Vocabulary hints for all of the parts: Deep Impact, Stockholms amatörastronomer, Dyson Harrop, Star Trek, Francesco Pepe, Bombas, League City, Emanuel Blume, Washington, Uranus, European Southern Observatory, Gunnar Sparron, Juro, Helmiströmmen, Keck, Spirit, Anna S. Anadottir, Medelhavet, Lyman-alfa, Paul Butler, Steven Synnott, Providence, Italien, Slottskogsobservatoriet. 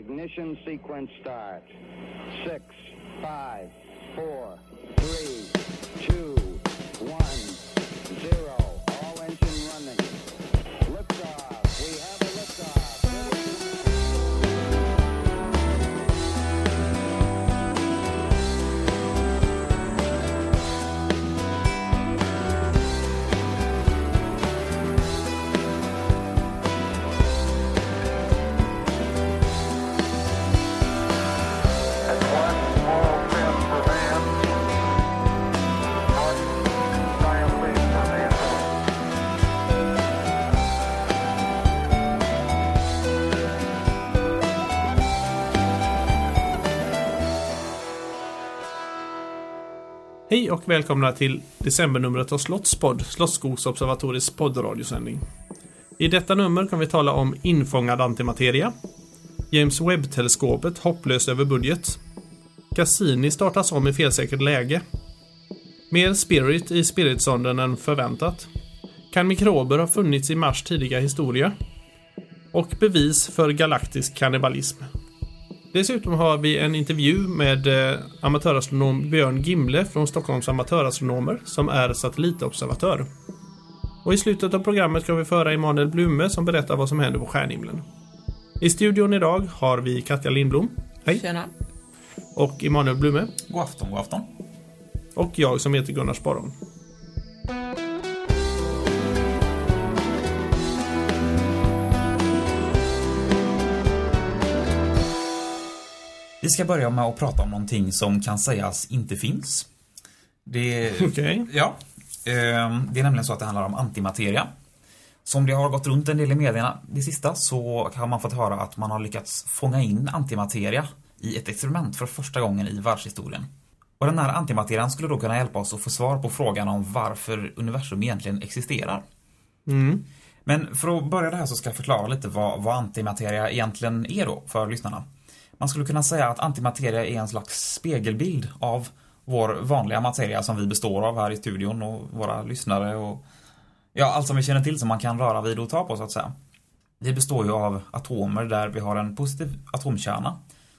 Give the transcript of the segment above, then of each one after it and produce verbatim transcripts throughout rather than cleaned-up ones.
Ignition sequence start. Six, five, four, three, two, one, zero. All engine running. Liftoff. We have a liftoff. Hej och välkomna till decembernumret av Slottspodd, Slottskogsobservatoriets poddradiosändning. I detta nummer kan vi tala om infångad antimateria, James Webb-teleskopet hopplös över budget, Cassini startas om i felsäkert läge, mer Spirit i Spirit-sonden än förväntat, kan mikrober ha funnits i Mars tidiga historia och bevis för galaktisk kannibalism. Dessutom har vi en intervju med amatörastronom Björn Gimle från Stockholms amatörastronomer som är satellitobservatör. Och i slutet av programmet ska vi föra Emanuel Blume som berättar vad som händer på stjärnhimlen. I studion idag har vi Katja Lindblom. Hej. Tjena. Och Emanuel Blume. God afton, god afton. Och jag som heter Gunnar Sparron. Vi ska börja med att prata om någonting som kan sägas inte finns. Det, okay. ja, det är nämligen så att det handlar om antimateria. Som det har gått runt en del i medierna det sista så har man fått höra att man har lyckats fånga in antimateria i ett experiment för första gången i världshistorien. Och den här antimaterian skulle då kunna hjälpa oss att få svar på frågan om varför universum egentligen existerar. Mm. Men för att börja det här så ska jag förklara lite vad, vad antimateria egentligen är då för lyssnarna. Man skulle kunna säga att antimateria är en slags spegelbild av vår vanliga materia som vi består av här i studion och våra lyssnare och ja, allt som vi känner till som man kan röra vid och ta på så att säga. Vi består ju av atomer där vi har en positiv atomkärna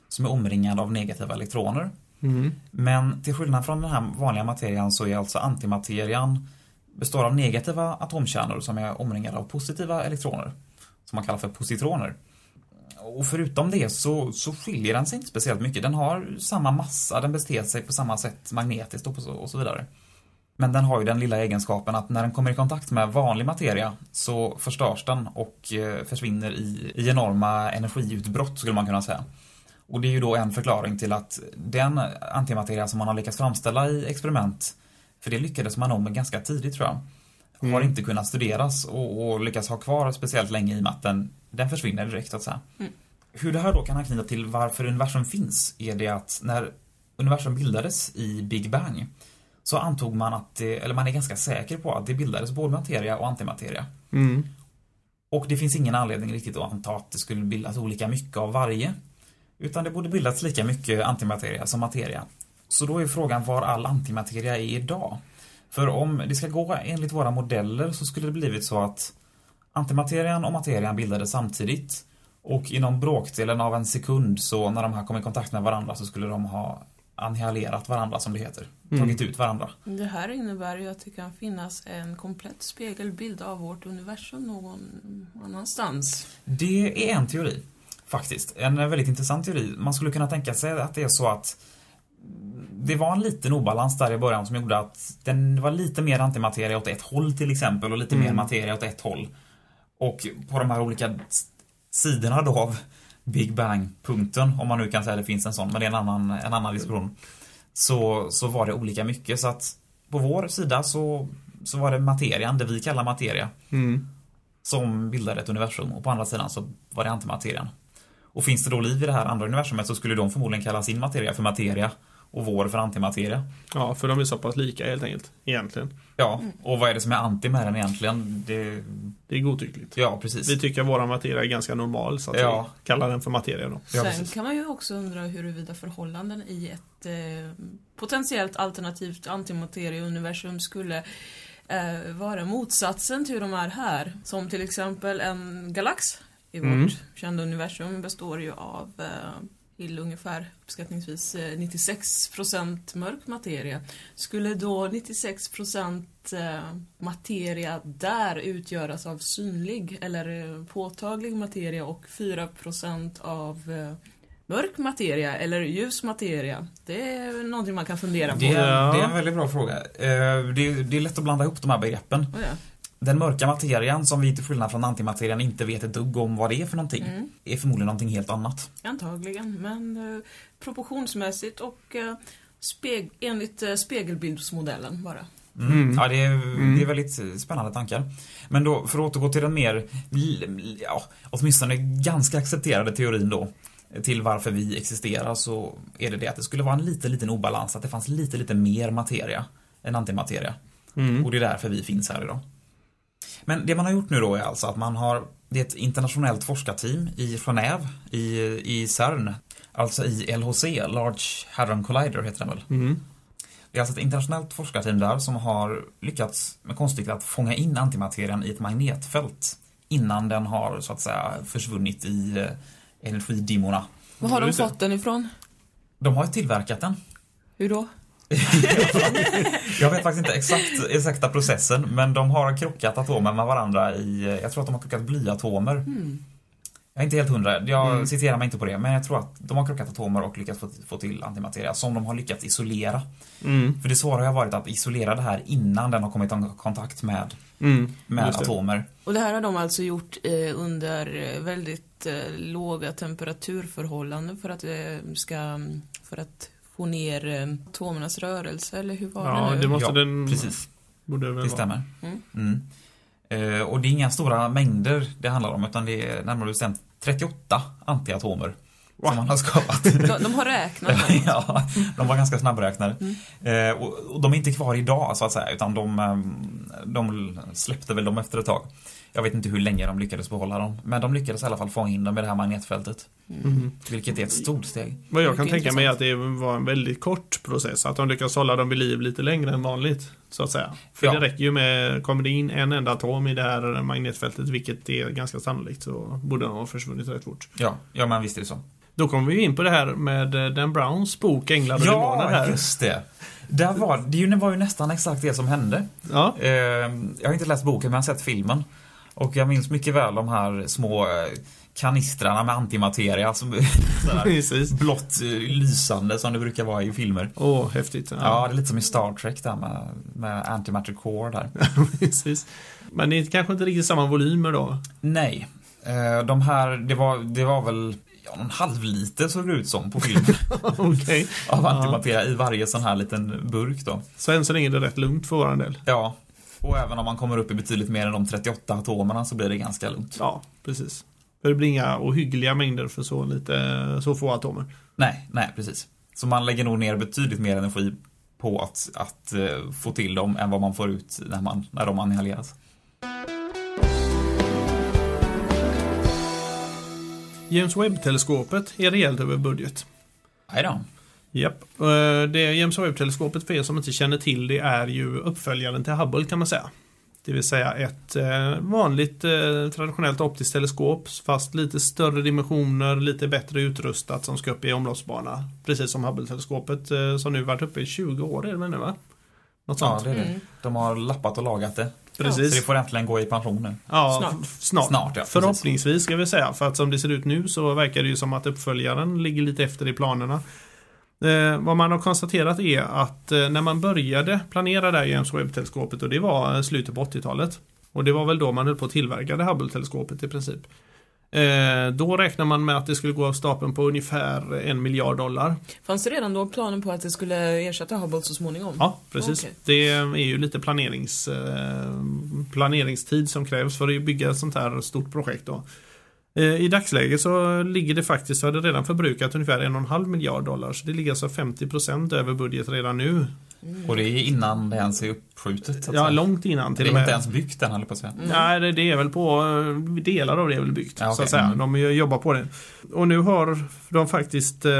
som är omringad av negativa elektroner. Mm. Men till skillnad från den här vanliga materian så är alltså antimaterian består av negativa atomkärnor som är omringade av positiva elektroner som man kallar för positroner. Och förutom det så, så skiljer den sig inte speciellt mycket. Den har samma massa, den beter sig på samma sätt magnetiskt och så, och så vidare. Men den har ju den lilla egenskapen att när den kommer i kontakt med vanlig materia så förstörs den och försvinner i, i enorma energiutbrott skulle man kunna säga. Och det är ju då en förklaring till att den antimateria som man har lyckats framställa i experiment, för det lyckades man om ganska tidigt tror jag, mm. har inte kunnat studeras och, och lyckas ha kvar speciellt länge i matten. Den försvinner direkt att säga. Mm. Hur det här då kan anknyta till varför universum finns är det att när universum bildades i Big Bang så antog man att det, eller man är ganska säker på att det bildades både materia och antimateria. Mm. Och det finns ingen anledning riktigt att anta att det skulle bildas olika mycket av varje, utan det borde bildas lika mycket antimateria som materia. Så då är frågan var all antimateria är idag. För om det ska gå enligt våra modeller så skulle det blivit så att antimaterian och materian bildades samtidigt och inom bråkdelen av en sekund så när de här kom i kontakt med varandra så skulle de ha annihilerat varandra som det heter, mm. tagit ut varandra. Det här innebär ju att det kan finnas en komplett spegelbild av vårt universum någon annanstans. Det är en teori faktiskt, en väldigt intressant teori. Man skulle kunna tänka sig att det är så att det var en liten obalans där i början som gjorde att den var lite mer antimateria åt ett håll till exempel och lite mm. mer materia åt ett håll. Och på de här olika sidorna då av Big Bang-punkten, om man nu kan säga att det finns en sån, men det är en annan, en annan diskussion, så, så var det olika mycket. Så att på vår sida så, så var det materian, det vi kallar materia, mm. som bildade ett universum. Och på andra sidan så var det antimaterian. Och finns det då liv i det här andra universumet så skulle de förmodligen kalla sin materia för materia och vår för antimateria. Ja, för de är så pass lika helt enkelt, egentligen. Ja, och vad är det som är anti med den egentligen? Det, det är godtyckligt. Ja, precis. Vi tycker att vår materia är ganska normal så att ja. vi kallar den för materia då. Sen ja, kan man ju också undra huruvida förhållanden i ett eh, potentiellt alternativt antimaterieuniversum skulle eh, vara motsatsen till de är här. Som till exempel en galax i vårt mm. kända universum består ju av eh, till ungefär uppskattningsvis nittiosex procent mörk materia. Skulle då nittiosex procent materia där utgöras av synlig eller påtaglig materia och fyra procent av mörk materia eller ljus materia? Det är någonting man kan fundera på. Det är, det är en väldigt bra fråga. Det är, det är lätt att blanda ihop de här begreppen. Oh ja. Den mörka materian som vi till skillnad från antimaterian inte vet ett dugg om vad det är för någonting mm. är förmodligen någonting helt annat. Antagligen, men eh, proportionsmässigt och eh, speg- enligt eh, spegelbildsmodellen bara. Mm. Ja, det är, mm. det är väldigt spännande tankar. Men då, för att återgå till den mer, ja, åtminstone ganska accepterade teorin då, till varför vi existerar, så är det det att det skulle vara en liten, liten obalans, att det fanns lite, lite mer materia än antimateria. Mm. Och det är därför vi finns här idag. Men det man har gjort nu då är alltså att man har, det är ett internationellt forskarteam i Genève, i, i CERN, alltså i L H C, Large Hadron Collider heter den väl. Mm. Det är alltså ett internationellt forskarteam där som har lyckats med konststycket att fånga in antimaterian i ett magnetfält innan den har så att säga försvunnit i energidimmorna. Var har de fått den ifrån? De har ju tillverkat den. Hur då? Jag vet faktiskt inte exakt exakta processen, men de har krockat atomer med varandra i, jag tror att de har krockat blyatomer. Mm. Jag är inte helt hundra, jag mm. citerar mig inte på det, men jag tror att de har krockat atomer och lyckats få, få till antimateria som de har lyckats isolera. Mm. För det svåra har varit att isolera det här innan den har kommit i kontakt med, mm. med atomer. Och det här har de alltså gjort eh, under väldigt eh, låga temperaturförhållanden för att det eh, ska, för att få ner atomernas rörelse, eller hur var ja, det nu? Det måste ja, den precis. Borde det, det stämmer. Mm. Mm. Eh, och det är inga stora mängder det handlar om, utan det är närmare bestämt trettioåtta antiatomer wow. som man har skapat. De, de har räknat. Ja, de var ganska snabbräknade. Mm. Eh, och, och de är inte kvar idag, så att säga, utan de, de släppte väl dem efter ett tag. Jag vet inte hur länge de lyckades behålla dem. Men de lyckades i alla fall fånga in dem i det här magnetfältet. Mm. Vilket är ett stort steg. Vad jag kan tänka mig är att det var en väldigt kort process. Att de lyckades hålla dem vid liv lite längre än vanligt, så att säga. För ja. det räcker ju med, kommer det in en enda atom i det här magnetfältet, vilket är ganska sannolikt, så borde de ha försvunnit rätt fort. Ja, ja men visst är det så. Då kommer vi in på det här med Dan Browns bok Änglar och demoner här. Ja, just det. Där var, det var ju nästan exakt det som hände. Ja. Jag har inte läst boken, men jag har sett filmen. Och jag minns mycket väl de här små kanistrarna med antimateria som blått lysande som det brukar vara i filmer. Åh, oh, häftigt. Ja. ja, det är lite som i Star Trek där med, med antimatter core där. Precis. Men det är kanske inte riktigt samma volymer då? Nej. De här, det var, det var väl ja, en halv liter såg det ut som på film. Okej. Av antimateria ja. i varje sån här liten burk då. Så än så länge är det rätt lugnt för våran del. Ja. Och även om man kommer upp i betydligt mer än de trettioåtta atomerna så blir det ganska lugnt. Ja, precis. För det blir inga ohyggliga mängder för så, lite, så få atomer. Nej, nej, precis. Så man lägger nog ner betydligt mer energi på att, att få till dem än vad man får ut när, man, när de annihaleras. James Webb-teleskopet är rejält över budget. Nej då. Japp, det James Webb-teleskopet för er som inte känner till det är ju uppföljaren till Hubble kan man säga. Det vill säga ett vanligt traditionellt optiskt teleskop fast lite större dimensioner, lite bättre utrustat som ska upp i omloppsbana. Precis som Hubble-teleskopet som nu varit uppe i tjugo år är det väl nu va? Något sånt. Ja, det är det. De har lappat och lagat det. Precis. Så det får äntligen gå i pension nu. Ja, snart. F- snart. snart ja, förhoppningsvis ska vi säga, för att som det ser ut nu så verkar det ju som att uppföljaren ligger lite efter i planerna. Eh, vad man har konstaterat är att eh, när man började planera det här James Webb-teleskopet, och det var slutet på åttiotalet, och det var väl då man höll på att tillverka det Hubble-teleskopet i princip, eh, då räknade man med att det skulle gå av stapeln på ungefär en miljard dollar. Fanns det redan då planen på att det skulle ersätta Hubble så småningom? Ja, precis. Okay. Det är ju lite planerings, eh, planeringstid som krävs för att bygga ett sånt här stort projekt då. I dagsläget så ligger det faktiskt, så hade redan förbrukat ungefär en och en halv miljard dollar. Så det ligger alltså femtio procent över budget redan nu. Mm. Och det är innan det ens är uppskjutet. Ja, långt innan. Till det är med. Inte ens byggt den, håller på att säga. Mm. Nej, det är väl på, delar av det är väl byggt, ja, okay. Så att säga. Mm. De jobbar på det. Och nu har de faktiskt eh,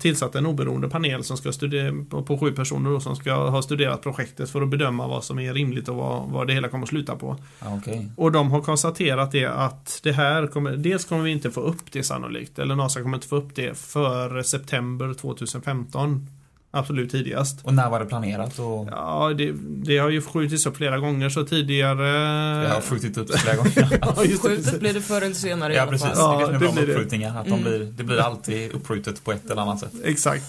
tillsatt en oberoende panel som ska studera, på sju personer då, som ska ha studerat projektet för att bedöma vad som är rimligt och vad, vad det hela kommer att sluta på. Okay. Och de har konstaterat det att det här kommer, dels kommer vi inte få upp det sannolikt, eller NASA kommer inte få upp det för september tjugohundrafemton. Absolut tidigast. Och när var det planerat? Och... Ja, det, det har ju skjutits upp flera gånger så tidigare... Jag har skjutit upp flera gånger. Ja, just skjutet det, blir det förr eller senare. Ja, precis. Ja, det, det, blir med uppskjutningar, att de mm. blir, det blir alltid uppskjutet på ett eller annat sätt. Exakt.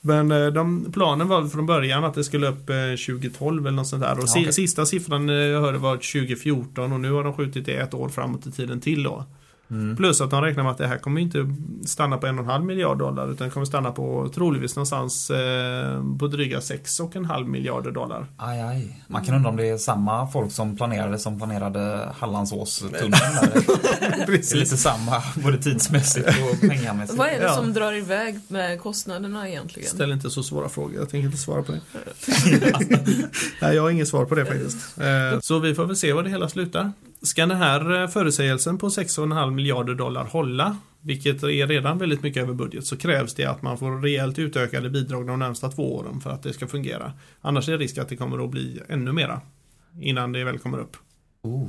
Men de, planen var från början att det skulle upp tjugotolv eller något sånt där. Och ja, okay. Sista siffran jag hörde var tjugofjorton och nu har de skjutit det ett år framåt i tiden till då. Mm. Plus att de räknar med att det här kommer inte stanna på en och en halv miljard dollar utan kommer stanna på troligtvis någonstans eh, på dryga sex och en halv miljarder dollar. Aj, aj. Man kan undra om det är samma folk som planerade som planerade Hallandsåstunneln. Det är lite samma både tidsmässigt och pengamässigt. Vad är det som drar iväg med kostnaderna egentligen? Ställ inte så svåra frågor, jag tänker inte svara på det. Nej, jag har inget svar på det faktiskt. Eh, så vi får väl se vad det hela slutar. Ska den här förutsägelsen på sex komma fem miljarder dollar hålla, vilket är redan väldigt mycket över budget, så krävs det att man får rejält utökade bidrag de närmsta två åren för att det ska fungera. Annars är det risk att det kommer att bli ännu mera innan det väl kommer upp. Oh,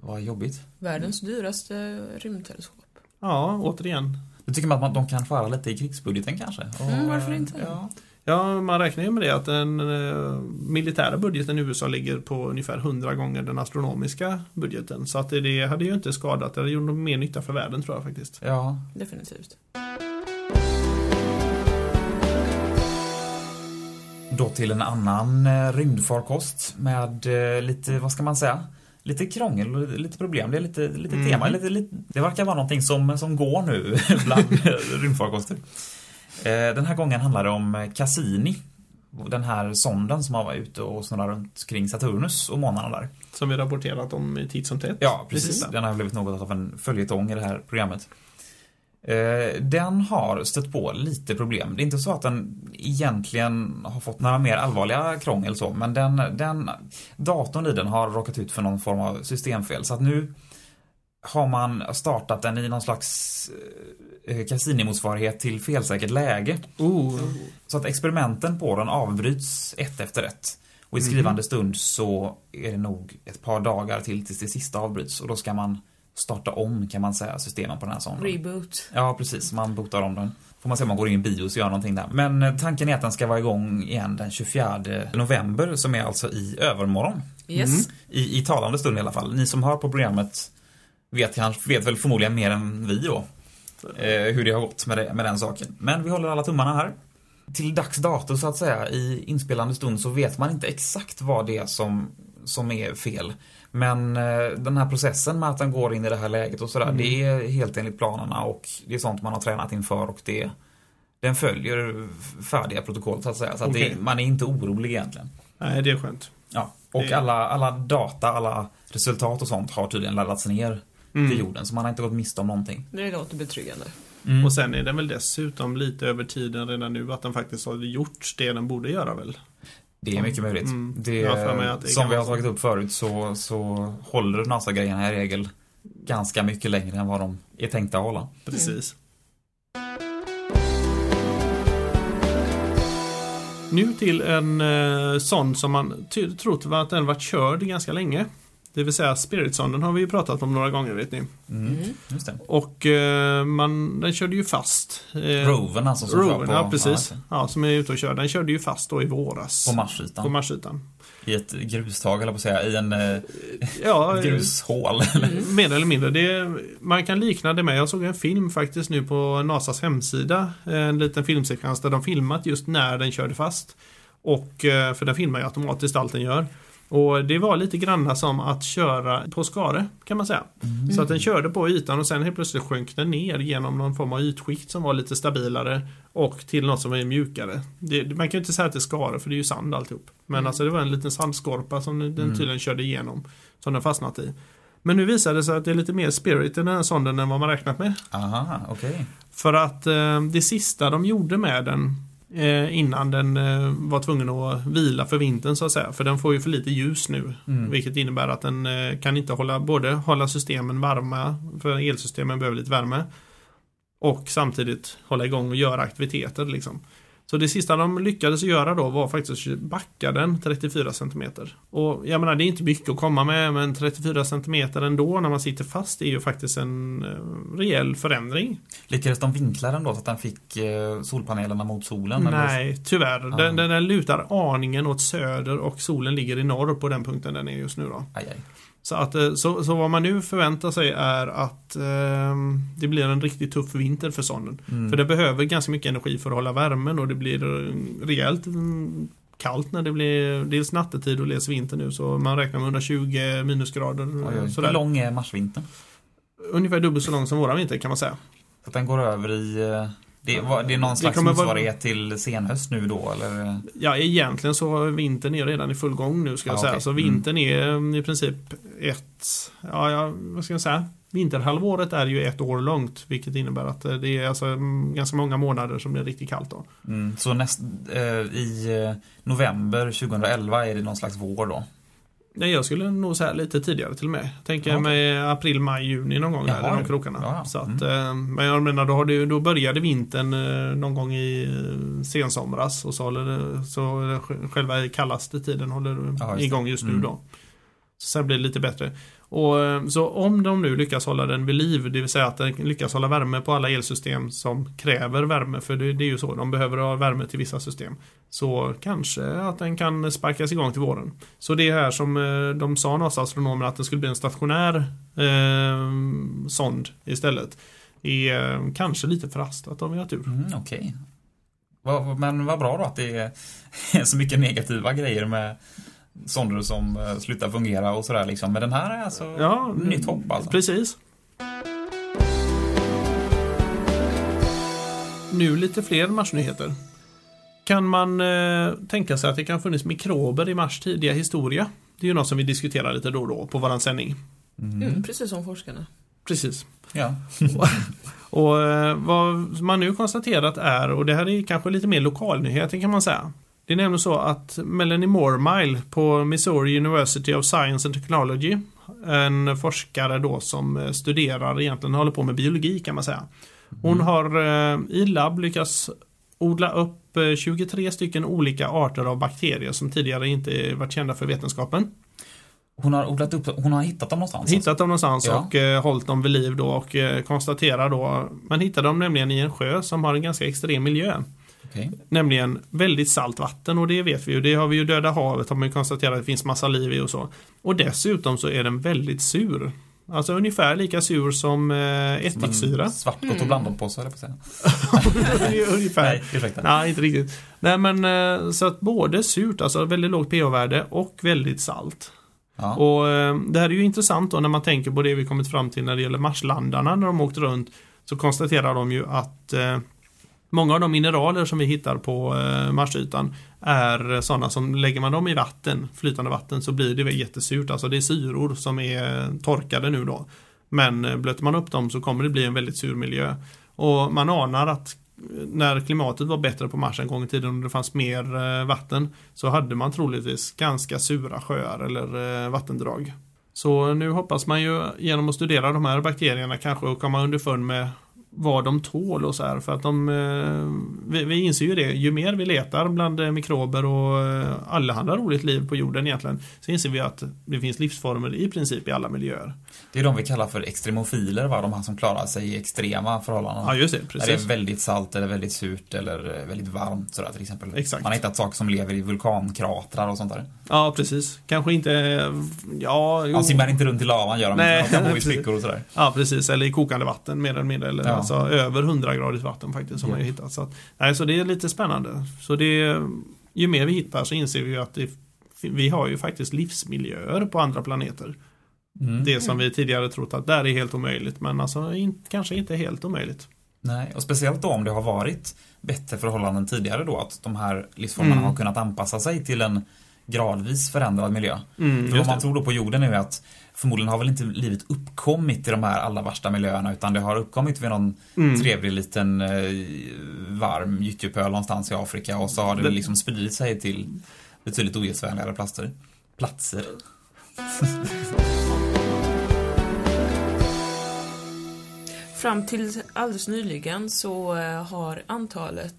vad jobbigt. Världens dyraste rymdteleskop. Ja, återigen. Du tycker man att de kan skära lite i krigsbudgeten kanske? Och, mm, varför inte? Ja. Ja, man räknar ju med det att den eh, militära budgeten i U S A ligger på ungefär hundra gånger den astronomiska budgeten. Så att det hade ju inte skadat, det hade gjort mer nytta för världen tror jag faktiskt. Ja, definitivt. Då till en annan eh, rymdfarkost med eh, lite, vad ska man säga? Lite krångel och lite problem. Det är lite, lite mm. tema. Lite, lite, det verkar vara någonting som, som går nu bland rymdfarkoster. Den här gången handlar det om Cassini, den här sonden som har varit ute och snurrar runt kring Saturnus och månaderna där. Som vi rapporterat om i tid som tätt. Ja, precis. Mm. Den har blivit något av en följetong i det här programmet. Den har stött på lite problem. Det är inte så att den egentligen har fått några mer allvarliga krångel så, men den, den, datorn i den har råkat ut för någon form av systemfel. Så att nu har man startat den i någon slags Cassini-motsvarighet till felsäkert läge. Oh. Så att experimenten på den avbryts ett efter ett. Och i skrivande stund så är det nog ett par dagar till tills det sista avbryts. Och då ska man starta om, kan man säga, systemen på den här sonden. Reboot. Ja, precis. Man bootar om den. Får man se om man går in i bios och gör någonting där. Men tanken är att den ska vara igång igen den tjugofjärde november, som är alltså i övermorgon. Yes. Mm. I, i talande stund i alla fall. Ni som hör på programmet vet, vet väl förmodligen mer än vi då. Eh, hur det har gått med, det, med den saken. Men vi håller alla tummarna här. Till dags dato så att säga, i inspelande stund så vet man inte exakt vad det är som, som är fel. Men eh, den här processen med att den går in i det här läget och sådär, mm. det är helt enligt planerna och det är sånt man har tränat inför och det, den följer färdiga protokoll så att säga. Så att okay. det, man är inte orolig egentligen. Nej, det är skönt. Ja, och det... alla, alla data, alla resultat och sånt har tydligen laddats ner. Mm. till jorden, så man har inte gått miste om någonting. Det låter betryggande. Mm. Och sen är den väl dessutom lite över tiden redan nu att den faktiskt har gjort det den borde göra väl? Det är mycket möjligt. Mm. Det, ja, för mig att det som vi har tagit upp förut så, så håller NASA-grejerna i regel ganska mycket längre än vad de är tänkta att hålla. Precis. Mm. Nu till en eh, sån som man ty- trott att den varit körd ganska länge. Det vill säga Spirit-sonden har vi ju pratat om några gånger, vet ni. Mm, just det. Och eh, man, den körde ju fast. Eh, Roverna alltså, som Roverna, ja, precis. Ja, ja, som är ute och kör. Den körde ju fast då i våras. På Marsytan. På Marsytan. I ett grustag, eller på att säga. I en eh, ja, grushål. Mer eller mindre. Det, man kan likna det med. Jag såg en film faktiskt nu på NASAs hemsida. En liten filmsekvens där de filmat just när den körde fast. Och, för den filmar ju automatiskt allt den gör. Och det var lite grann som att köra på skare, kan man säga. Mm. Så att den körde på ytan och sen helt plötsligt sjönk den ner genom någon form av ytskikt som var lite stabilare och till något som är mjukare. Det, man kan ju inte säga att det är skare, för det är ju sand alltihop. Men mm. alltså det var en liten sandskorpa som den mm. tydligen körde igenom, som den fastnat i. Men nu visar det sig att det är lite mer Spirit i den här sonden än vad man räknat med. Aha, okej. Okay. För att eh, det sista de gjorde med den eh, innan den eh, var tvungen att vila för vintern så att säga. För den får ju för lite ljus nu. Mm. Vilket innebär att den eh, kan inte hålla, både hålla systemen varma, för elsystemen behöver lite värme, och samtidigt hålla igång och göra aktiviteter liksom. Så det sista de lyckades göra då var faktiskt att backa den trettiofyra centimeter. Och jag menar, det är inte mycket att komma med, men trettiofyra centimeter ändå när man sitter fast är ju faktiskt en rejäl förändring. Lyckades de vinkla den då så att den fick solpanelerna mot solen? Nej, eller? Tyvärr. Ja. Den, den, den lutar aningen åt söder och solen ligger i norr på den punkten den är just nu då. Aj, aj. Så, att, så, så vad man nu förväntar sig är att eh, det blir en riktigt tuff vinter för sonden. Mm. För det behöver ganska mycket energi för att hålla värmen, och det blir rejält kallt när det blir dels nattetid och dels vinter nu. Så man räknar med etthundratjugo minusgrader. Hur lång är marsvintern? Ungefär dubbelt så lång som våra vinter kan man säga. Så den går över i... Det, var, det är någon slags motsvarighet vara... till senhöst nu då? Eller? Ja, egentligen så vintern är redan i full gång nu ska jag ah, säga. Okay. Så vintern är i princip ett... Ja, ja, vad ska jag säga? Vinterhalvåret är ju ett år långt, vilket innebär att det är alltså ganska många månader som det är riktigt kallt då. Mm, så näst, eh, i november tjugoelva är det någon slags vår då? Nej, jag skulle nog säga lite tidigare till och med. Tänker jag mig april, maj, juni någon gång. Jaha, där i de krokarna. Ja, ja. Så att, mm. Men jag menar, då, har det, då började vintern någon gång i sensomras. Och så håller det, så själva kallaste tiden håller ja, just igång just nu mm. då. Så sen blir det lite bättre. Och, så om de nu lyckas hålla den vid liv, det vill säga att den lyckas hålla värme på alla elsystem som kräver värme, för det, det är ju så, de behöver ha värme till vissa system, så kanske att den kan sparkas igång till våren. Så det här som de sa, NASA astronomer, att det skulle bli en stationär eh, sond istället, är kanske lite förhastat om vi har tur. Mm, Okej. Okay. Men vad bra då att det är så mycket negativa grejer med sonder som slutar fungera och sådär liksom. Men den här är alltså ja, nytt hopp alltså. Precis. Nu lite fler marsnyheter. Kan man eh, tänka sig att det kan funnits mikrober i Mars tidiga historia? Det är ju något som vi diskuterar lite då och då på våran sändning. Mm. Mm, precis som forskarna. Precis. Ja. och, och vad man nu konstaterat är, och det här är kanske lite mer lokalnyheter kan man säga. Det är nämligen så att Melanie Mormile på Missouri University of Science and Technology, en forskare då som studerar, egentligen håller på med biologi kan man säga. Hon har i labb lyckats odla upp tjugotre stycken olika arter av bakterier som tidigare inte varit kända för vetenskapen. Hon har odlat upp, hon har hittat dem någonstans? Hittat dem någonstans ja. och eh, hållit dem vid liv då och eh, konstaterar då, man hittar dem nämligen i en sjö som har en ganska extrem miljö. Okay. Nämligen väldigt salt vatten, och det vet vi ju, det har vi ju, Döda havet har man ju konstaterat att det finns massa liv i och så. Och dessutom så är den väldigt sur. Alltså ungefär lika sur som eh, ättiksyra. Svartgott och blandat på så eller på sig. ungefär. Nej, ursäkta. Nej, inte riktigt. Nej, men så att både surt, alltså väldigt lågt pH-värde, och väldigt salt. Ja. Och eh, det här är ju intressant då när man tänker på det vi kommit fram till när det gäller marslandarna, när de åkte runt så konstaterar de ju att eh, många av de mineraler som vi hittar på Marsytan är sådana som, lägger man dem i vatten, flytande vatten, så blir det väl jättesurt. Alltså det är syror som är torkade nu då. Men blöter man upp dem så kommer det bli en väldigt sur miljö. Och man anar att när klimatet var bättre på Mars en gång i tiden och det fanns mer vatten, så hade man troligtvis ganska sura sjöar eller vattendrag. Så nu hoppas man ju genom att studera de här bakterierna kanske komma underfund med vad de tål och så här, för att de, vi, vi inser ju det, ju mer vi letar bland mikrober och alla andra roligt liv på jorden egentligen, så inser vi att det finns livsformer i princip i alla miljöer. Det är de vi kallar för extremofiler, va? De här som klarar sig i extrema förhållanden. Ja, just det, precis. När det är väldigt salt eller väldigt surt eller väldigt varmt sådär till exempel. Exakt. Man har hittat saker som lever i vulkankratrar och sånt där. Ja, precis. Kanske inte, ja... Man simmar inte runt i lavan, gör de. Nej, inte. Man kan bo i sprickor och sådär. Ja, precis. Eller i kokande vatten, mer eller mindre, eller ja. Alltså över hundra graders vatten faktiskt som man yeah. har hittat. Så, att, nej, så det är lite spännande. Så det, ju mer vi hittar så inser vi ju att det, vi har ju faktiskt livsmiljöer på andra planeter. Mm. Det som vi tidigare trott att där är helt omöjligt, men alltså in, kanske inte helt omöjligt. Nej, och speciellt då om det har varit bättre förhållanden tidigare då, att de här livsformerna mm. har kunnat anpassa sig till en gradvis förändrad miljö. Mm, för vad man tror då på jorden är att förmodligen har väl inte livet uppkommit i de här alla värsta miljöerna, utan det har uppkommit vid någon mm. trevlig liten eh, varm gyttjepöl någonstans i Afrika, och så har det liksom spridit sig till betydligt ogiftsvänligare plaster. Platser. Fram till alldeles nyligen så har antalet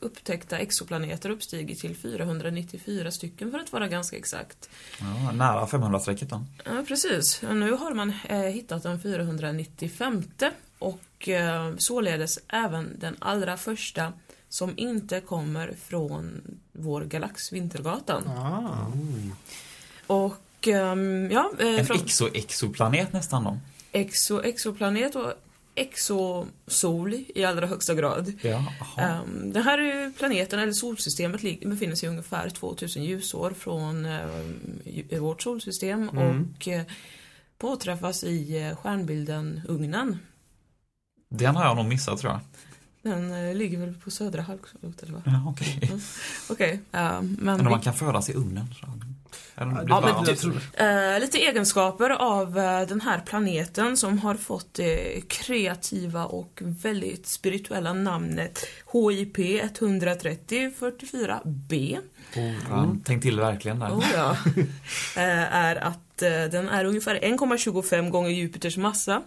upptäckta exoplaneter uppstigit till fyrahundranittiofyra stycken, för att vara ganska exakt. Ja, nära femhundra-strecket då. Ja, precis. Nu har man hittat den fyrahundranittiofemte, och således även den allra första som inte kommer från vår galax Vintergatan. Ah. Mm. Och ja, en från... exo-exoplanet nästan då. Exo, exoplanet och exosol i allra högsta grad. Ja, um, den här planeten, eller solsystemet, befinner sig ungefär tvåtusen ljusår från uh, vårt solsystem mm. och uh, påträffas i uh, stjärnbilden Ugnen. Den har jag nog missat, tror jag. Den uh, ligger väl på södra halvklotet, va? Ja, okej. Okay. Mm. Okay. Uh, men men vi... man kan födas i Ugnen, tror jag. Ja, men du, eh, lite egenskaper av eh, den här planeten som har fått det eh, kreativa och väldigt spirituella namnet H I P ett tre noll fyra fyra B. Oh, ja. mm. Tänk till verkligen där. Oh, ja. eh, är att eh, den är ungefär en komma tjugofem gånger Jupiters massa,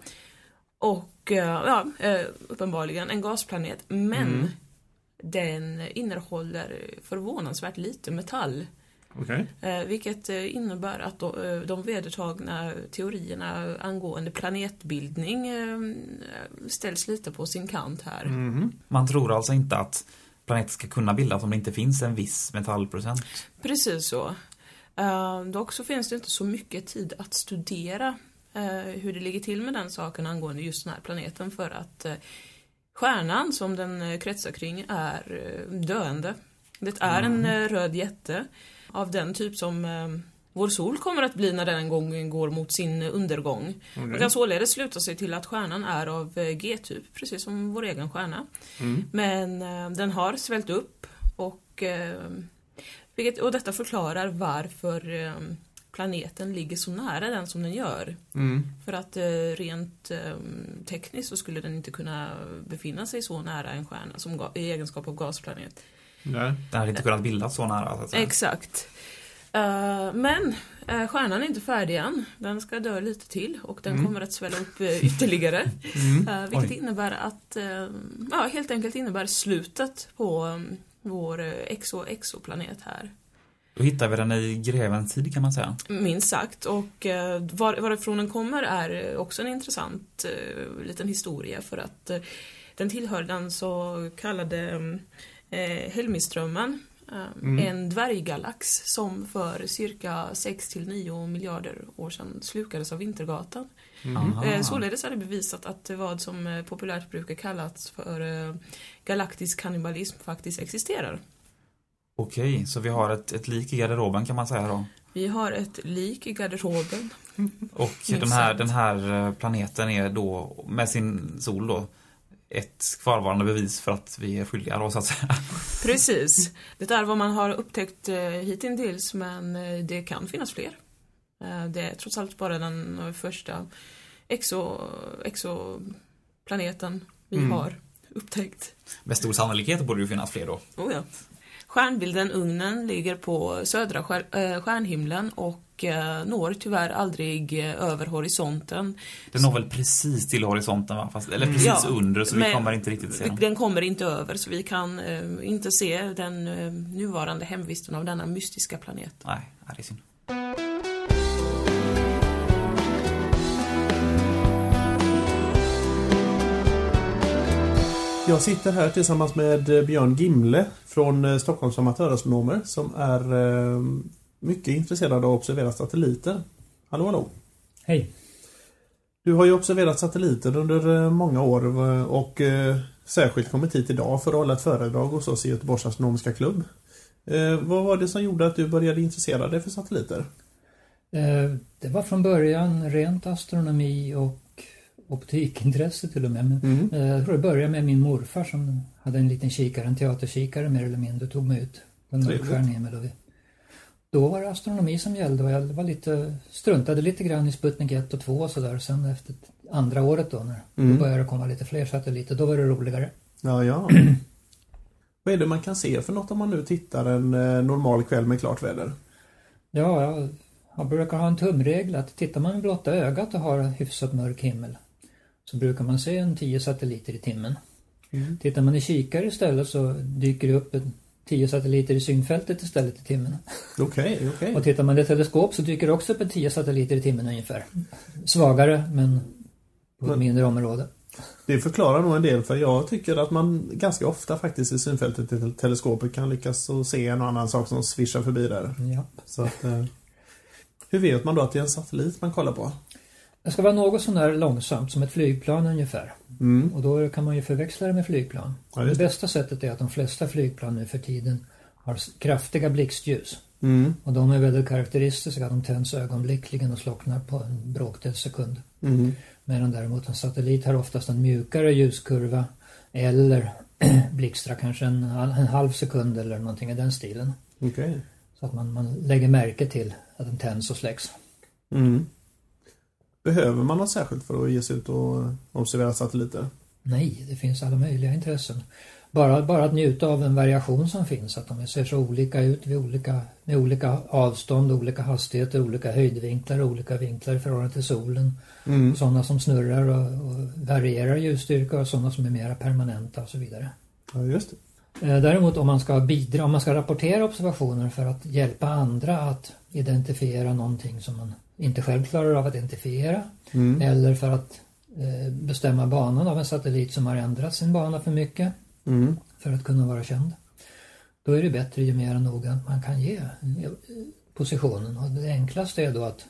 och eh, ja, eh, uppenbarligen en gasplanet, men mm. den innehåller förvånansvärt lite metall. Okay. Eh, vilket eh, innebär att de, eh, de vedertagna teorierna angående planetbildning eh, ställs lite på sin kant här. Mm-hmm. Man tror alltså inte att planeter ska kunna bildas om det inte finns en viss metallprocent. Precis så. Eh, dock så finns det inte så mycket tid att studera eh, hur det ligger till med den saken angående just den här planeten, för att eh, stjärnan som den kretsar kring är eh, döende. Det är en mm. röd jätte av den typ som eh, vår sol kommer att bli när den en gång går mot sin undergång. Okay. Man kan således sluta sig till att stjärnan är av eh, G-typ, precis som vår egen stjärna. Mm. Men eh, den har svällt upp, och, eh, vilket, och detta förklarar varför eh, planeten ligger så nära den som den gör. Mm. För att eh, rent eh, tekniskt så skulle den inte kunna befinna sig så nära en stjärna som ga- i egenskap av gasplanet. Nej. Den hade inte kunnat bildas så nära, så att säga. Exakt. Uh, men uh, stjärnan är inte färdig än. Den ska dö lite till, och den mm. kommer att svälla upp uh, ytterligare. Mm. Uh, vilket Oj. innebär att uh, ja, helt enkelt innebär slutet på um, vår exo-exoplanet här. Då hittar vi den i grevens tid, kan man säga. Minst sagt. Och uh, var, varifrån den kommer är också en intressant uh, liten historia, för att uh, den tillhör den så kallade... Um, Helmiströmmen, mm. en dvärggalax som för cirka sex till nio miljarder år sedan slukades av Vintergatan. Mm. Således är det bevisat att vad som populärt brukar kallas för galaktisk kannibalism faktiskt existerar. Okej, så vi har ett, ett lik i garderoben, kan man säga då? Vi har ett lik i garderoben. Och den här, den här planeten är då, med sin sol då, ett kvarvarande bevis för att vi är skyldiga då, så att säga. Precis. Det är vad man har upptäckt hittills, men det kan finnas fler. Det är trots allt bara den första exo, exoplaneten vi mm. har upptäckt. Med stor sannolikhet borde det finnas fler då. Oh ja. Stjärnbilden Ugnen ligger på södra stjär, stjärnhimlen och når tyvärr aldrig över horisonten. Den når väl precis till horisonten, va? Fast, eller precis ja, under, så vi kommer inte riktigt se den. Den kommer inte över, så vi kan eh, inte se den eh, nuvarande hemvisten av denna mystiska planet. Nej, det är synd. Jag sitter här tillsammans med Björn Gimle från Stockholms amatörastronomer, som är mycket intresserad av att observera satelliter. Hallå, hallå. Hej. Du har ju observerat satelliter under många år, och särskilt kommit hit idag för att hålla ett föredrag hos oss i Göteborgs astronomiska klubb. Vad var det som gjorde att du började intressera dig för satelliter? Det var från början rent astronomi och optikintresse till och med. Men mm. jag tror det började med min morfar som hade en liten kikare, en teaterkikare mer eller mindre, och tog mig ut på Nordstjärnhimmel. Då var det astronomi som gällde och jag var lite, struntade lite grann i Sputnik ett och två och sådär. Sen efter andra året då, när mm. då började det komma lite fler satelliter, då var det roligare. Ja, ja. Vad är det man kan se för något om man nu tittar en normal kväll med klart väder? Ja, jag, jag brukar ha en tumregel att tittar man med blotta ögat och har hyfsat mörk himmel så brukar man se en tio satelliter i timmen. Mm. Tittar man i kikare istället så dyker det upp en tio satelliter i synfältet istället i timmen. Okej, okay, okej. Okay. Och tittar man i teleskop så dyker det också upp en tio satelliter i timmen ungefär. Svagare men på ett mindre område. Det förklarar nog en del, för jag tycker att man ganska ofta faktiskt i synfältet i teleskopet kan lyckas och se en och annan sak som svischar förbi där. Ja. Så att, eh, hur vet man då att det är en satellit man kollar på? Det ska vara något sån där långsamt, som ett flygplan ungefär. Mm. Och då kan man ju förväxla det med flygplan. Ja, det bästa sättet är att de flesta flygplan nu för tiden har kraftiga blixtljus. Mm. Och de är väldigt karaktäristiska, att de tänds ögonblickligen och slocknar på en bråkdel sekund. Mm. Medan däremot en satellit har oftast en mjukare ljuskurva eller blixtra kanske en, en halv sekund eller någonting i den stilen. Okay. Så att man, man lägger märke till att den tänds och släcks. Mm. Behöver man något särskilt för att ge sig ut och observera satelliter? Nej, det finns alla möjliga intressen. Bara, bara att njuta av en variation som finns, att de ser så olika ut vid olika, med olika avstånd, olika hastigheter, olika höjdvinklar, olika vinklar i förhållande till solen. Mm. Sådana som snurrar och, och varierar ljusstyrka och sådana som är mera permanenta och så vidare. Ja, just det. Däremot om man ska bidra, om man ska rapportera observationer för att hjälpa andra att identifiera någonting som man inte själv klarar av att identifiera, mm. eller för att eh, bestämma banan av en satellit som har ändrat sin bana för mycket. Mm. För att kunna vara känd. Då är det bättre ju mer noga man kan ge positionen. Och det enklaste är då att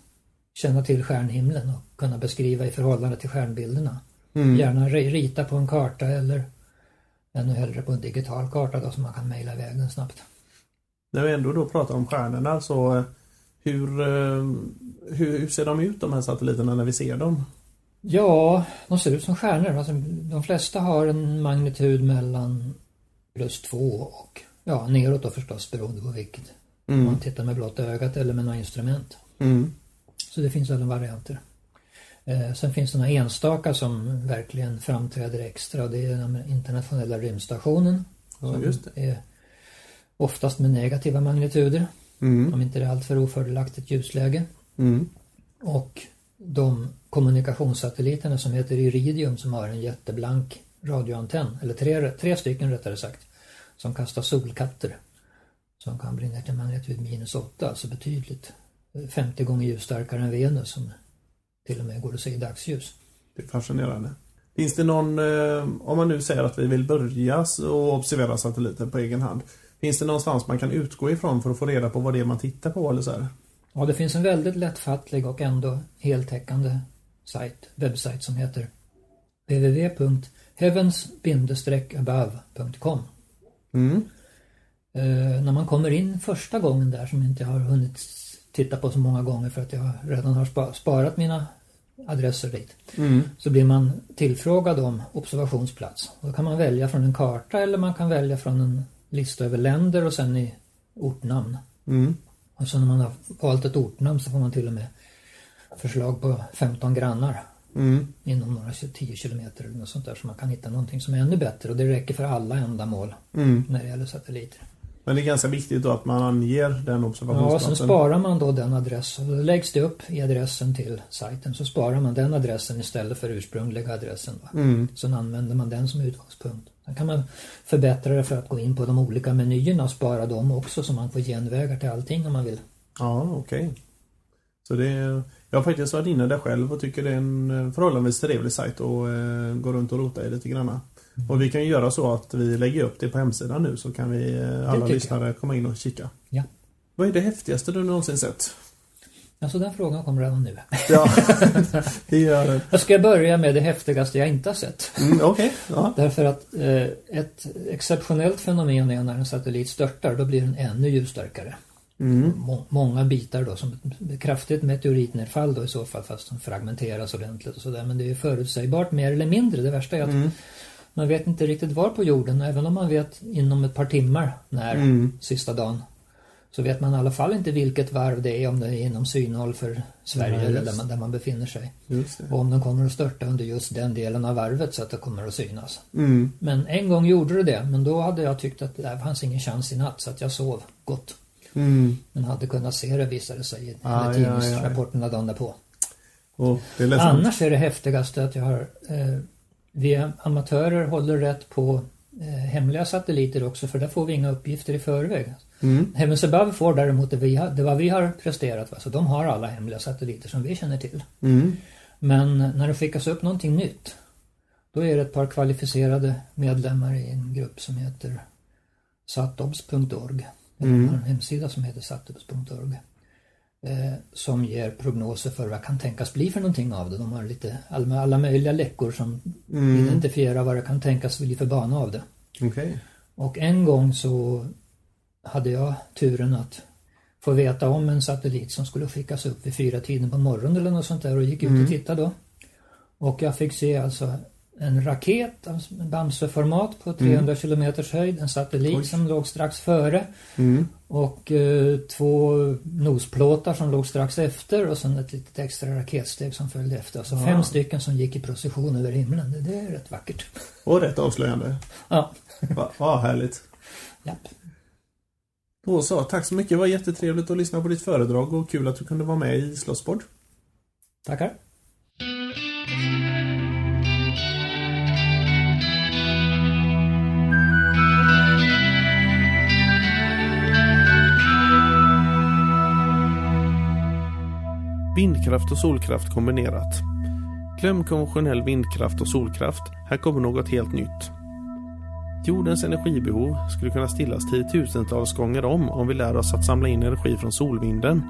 känna till stjärnhimlen och kunna beskriva i förhållande till stjärnbilderna. Mm. Gärna rita på en karta eller ännu hellre på en digital karta då, som man kan mejla iväg den snabbt. När vi ändå då pratar om stjärnorna, så hur, hur, hur ser de ut, de här satelliterna, när vi ser dem? Ja, de ser ut som stjärnor. Alltså, de flesta har en magnitud mellan plus två och ja, neråt då förstås, beroende på vilket. Mm. Om man tittar med blotta ögat eller med några instrument. Mm. Så det finns alla varianter. Eh, sen finns det några enstaka som verkligen framträder extra. Det är den internationella rymdstationen. Ja, just det. Är oftast med negativa magnituder. Mm. Om inte det är allt för ofördelaktigt ljusläge. Mm. Och de kommunikationssatelliterna som heter Iridium, som har en jätteblank radioantenn, eller tre, tre stycken rättare sagt, som kastar solkatter som kan bli ner till magnitud minus åtta, alltså betydligt femtio gånger ljusstarkare än Venus, som till och med går att se i dagsljus. Det är fascinerande. Finns det någon, om man nu säger att vi vill börja och observera satelliter på egen hand, finns det någonstans man kan utgå ifrån för att få reda på vad det är man tittar på eller så här? Ja, det finns en väldigt lättfattlig och ändå heltäckande sajt, webbsajt som heter w w w punkt heavens above punkt com. Mm. eh, När man kommer in första gången där, som inte jag har hunnit titta på så många gånger för att jag redan har spa- sparat mina adresser dit, mm. så blir man tillfrågad om observationsplats. Och då kan man välja från en karta eller man kan välja från en lista över länder och sen i ortnamn. Mm. Och så när man har valt ett ortnamn så får man till och med förslag på femton grannar mm. inom några tio kilometer eller något sånt där, så man kan hitta någonting som är ännu bättre, och det räcker för alla ändamål mm. när det gäller satelliter. Men det är ganska viktigt då att man anger den observationsplatsen. Ja, sen sparar man då den adressen. Då läggs det upp i adressen till sajten, så sparar man den adressen istället för ursprungliga adressen. Va? Mm. Sen använder man den som utgångspunkt. Sen kan man förbättra det för att gå in på de olika menyerna och spara dem också, så man får genvägar till allting om man vill. Ja, okej. Okay. Så det är... Jag har faktiskt varit inne där själv och tycker det är en förhållandevis trevlig sajt och eh, går runt och rotar i lite grann. Mm. Och vi kan ju göra så att vi lägger upp det på hemsidan nu, så kan vi eh, alla lyssnare jag. komma in och kika. Ja. Vad är det häftigaste du någonsin sett? Alltså den frågan kommer redan nu. Ja, det gör det. Jag ska börja med det häftigaste jag inte har sett. Mm, okay. Ja. Därför att eh, ett exceptionellt fenomen är när en satellit störtar, då blir den ännu ljusstarkare. Mm. Må- många bitar då, som kraftigt meteoritnedfall då i så fall, fast de fragmenteras ordentligt och sådär, men det är ju förutsägbart mer eller mindre. Det värsta är att mm. man vet inte riktigt var på jorden, även om man vet inom ett par timmar när mm. sista dagen, så vet man i alla fall inte vilket varv det är, om det är inom synhåll för Sverige, ja, eller där man, där man befinner sig. Just det. Och om den kommer att störta under just den delen av varvet så att det kommer att synas. Mm. Men en gång gjorde det det, men då hade jag tyckt att det fanns ingen chans i natt, så att jag sov gott. Mm. Men hade kunnat se det, visade sig i ah, tidningsrapporterna, ja, ja, ja, dagen på. Oh, det är annars är det häftigaste att jag har... Eh, vi amatörer håller rätt på eh, hemliga satelliter också, för där får vi inga uppgifter i förväg. Mm. heavens above får däremot det, vi har, det vad vi har presterat, va? Så de har alla hemliga satelliter som vi känner till. Mm. Men när det skickas upp någonting nytt, då är det ett par kvalificerade medlemmar i en grupp som heter satobs punkt org. Mm. En hemsida som heter satobs punkt org, eh, som ger prognoser för vad kan tänkas bli för någonting av det. De har lite alla, alla möjliga läckor som mm. identifierar vad det kan tänkas bli för bana av det. Okay. Och en gång så hade jag turen att få veta om en satellit som skulle skickas upp vid fyra tiden på morgonen eller något sånt där, och gick ut mm. och tittade då. Och jag fick se alltså en raket av Bamse-format på trehundra mm. km höjd, en satellit, oj, som låg strax före mm. och eh, två nosplåtar som låg strax efter, och sen ett litet extra raketsteg som följde efter. Alltså ja. fem stycken som gick i procession över himlen. Det, det är rätt vackert. Och rätt avslöjande. Ja. Vad va, härligt. Japp. Då så, tack så mycket. Det var jättetrevligt att lyssna på ditt föredrag och kul att du kunde vara med i Slottspodd. Tackar. Vindkraft och solkraft kombinerat. Glöm konventionell vindkraft och solkraft, här kommer något helt nytt. Jordens energibehov skulle kunna stillas tiotusentals gånger om om vi lär oss att samla in energi från solvinden.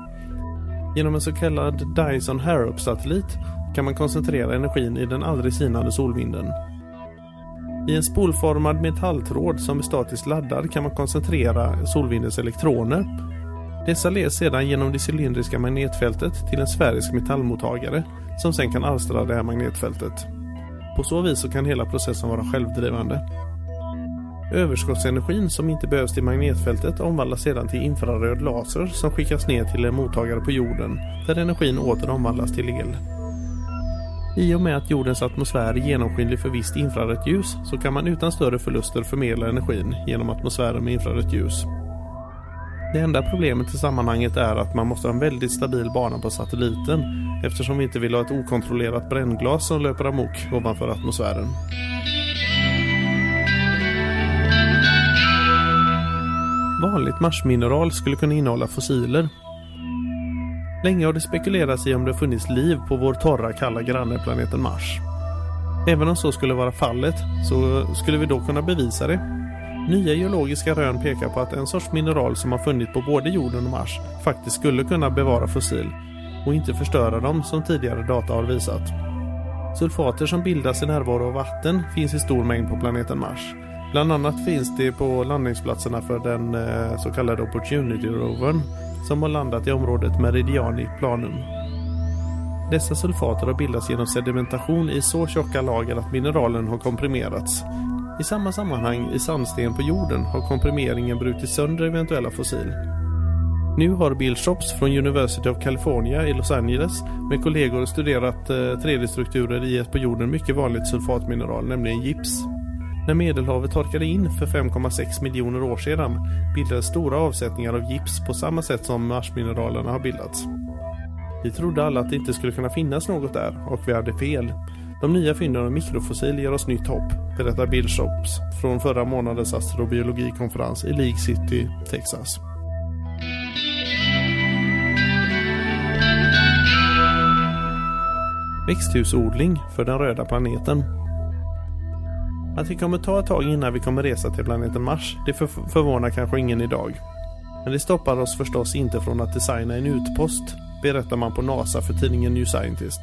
Genom en så kallad Dyson Harrop-satellit kan man koncentrera energin i den aldrig sinande solvinden. I en spolformad metalltråd som är statiskt laddad kan man koncentrera solvindens elektroner. Dessa leds sedan genom det cylindriska magnetfältet till en sfärisk metallmottagare som sen kan alstra det här magnetfältet. På så vis så kan hela processen vara självdrivande. Överskottsenergin som inte behövs till magnetfältet omvandlas sedan till infraröd laser som skickas ner till en mottagare på jorden där energin åter omvandlas till el. I och med att jordens atmosfär är genomskinlig för visst infrarött ljus så kan man utan större förluster förmedla energin genom atmosfären med infrarött ljus. Det enda problemet i sammanhanget är att man måste ha en väldigt stabil bana på satelliten eftersom vi inte vill ha ett okontrollerat brännglas som löper amok ovanför atmosfären. Vanligt marsmineral skulle kunna innehålla fossiler. Länge har det spekulerats i om det funnits liv på vår torra, kalla granne planeten Mars. Även om så skulle vara fallet så skulle vi då kunna bevisa det. Nya geologiska rön pekar på att en sorts mineral som har funnits på både jorden och Mars faktiskt skulle kunna bevara fossil och inte förstöra dem som tidigare data har visat. Sulfater som bildas i närvaro av vatten finns i stor mängd på planeten Mars. Bland annat finns det på landningsplatserna för den så kallade Opportunity Rover som har landat i området Meridiani Planum. Dessa sulfater har bildats genom sedimentation i så tjocka lager att mineralen har komprimerats. I samma sammanhang i sandsten på jorden har komprimeringen brutit sönder eventuella fossil. Nu har Bill Shops från University of California i Los Angeles med kollegor studerat eh, tre D-strukturer i ett på jorden mycket vanligt sulfatmineral, nämligen gips. När Medelhavet torkade in för fem komma sex miljoner år sedan bildades stora avsättningar av gips på samma sätt som marsmineralerna har bildats. Vi trodde alla att det inte skulle kunna finnas något där och vi hade fel. De nya fynden av mikrofossil ger oss nytt hopp, berättar Bill Shops från förra månadens astrobiologikonferens i League City, Texas. Växthusodling för den röda planeten. Att vi kommer ta ett tag innan vi kommer resa till planeten Mars, det förvånar kanske ingen idag. Men det stoppar oss förstås inte från att designa en utpost, berättar man på NASA för tidningen New Scientist.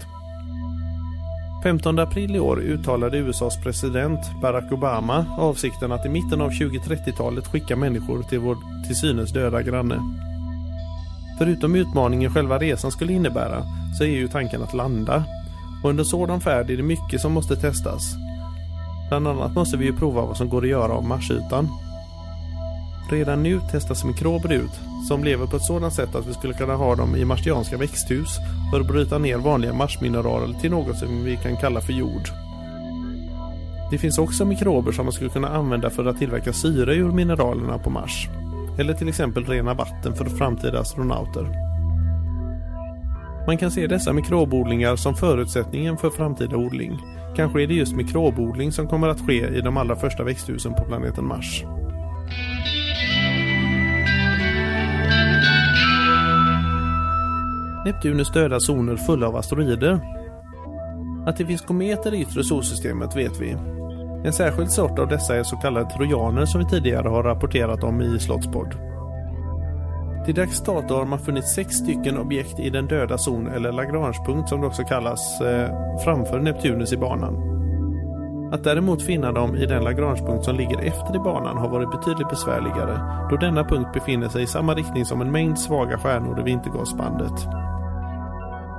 femtonde april i år uttalade U S A:s president Barack Obama avsikten att i mitten av tjugotrettiotalet skicka människor till vår till synes döda granne. Förutom utmaningen själva resan skulle innebära så är ju tanken att landa. Och under sådan färd är det mycket som måste testas. Bland annat måste vi ju prova vad som går att göra av Marsytan. Redan nu testas mikrober ut som lever på ett sådant sätt att vi skulle kunna ha dem i marsianska växthus för att bryta ner vanliga marsmineraler till något som vi kan kalla för jord. Det finns också mikrober som man skulle kunna använda för att tillverka syre ur mineralerna på Mars. Eller till exempel rena vatten för framtida astronauter. Man kan se dessa mikrobodlingar som förutsättningen för framtida odling. Kanske är det just mikrobodling som kommer att ske i de allra första växthusen på planeten Mars. Neptunus döda zoner fulla av asteroider. Att det finns kometer i yttre solsystemet vet vi. En särskild sort av dessa är så kallade trojaner som vi tidigare har rapporterat om i Slottspodd. Till dags dato har man funnit sex stycken objekt i den döda zon eller Lagrangepunkt som det också kallas eh, framför Neptunus i banan. Att däremot finna dem i den Lagrangepunkt som ligger efter i banan har varit betydligt besvärligare då denna punkt befinner sig i samma riktning som en mängd svaga stjärnor i vintergasbandet.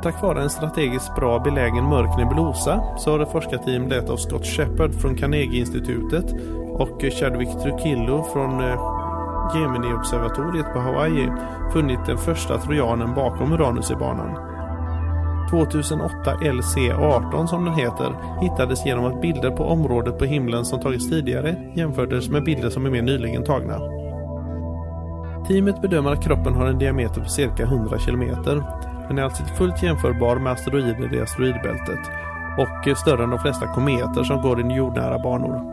Tack vare en strategiskt bra belägen mörk nebulosa så har det forskarteam lett av Scott Shepard från Carnegie-institutet och Chadwick Trukillo från Gemini-observatoriet på Hawaii funnit den första trojanen bakom Uranus i banan. tjugohundraåtta L C arton som den heter hittades genom att bilder på området på himlen som tagits tidigare jämfördes med bilder som är mer nyligen tagna. Teamet bedömer att kroppen har en diameter på cirka hundra kilometer. Den är alltså fullt jämförbar med asteroider i asteroidbältet och större än de flesta kometer som går i jordnära banor.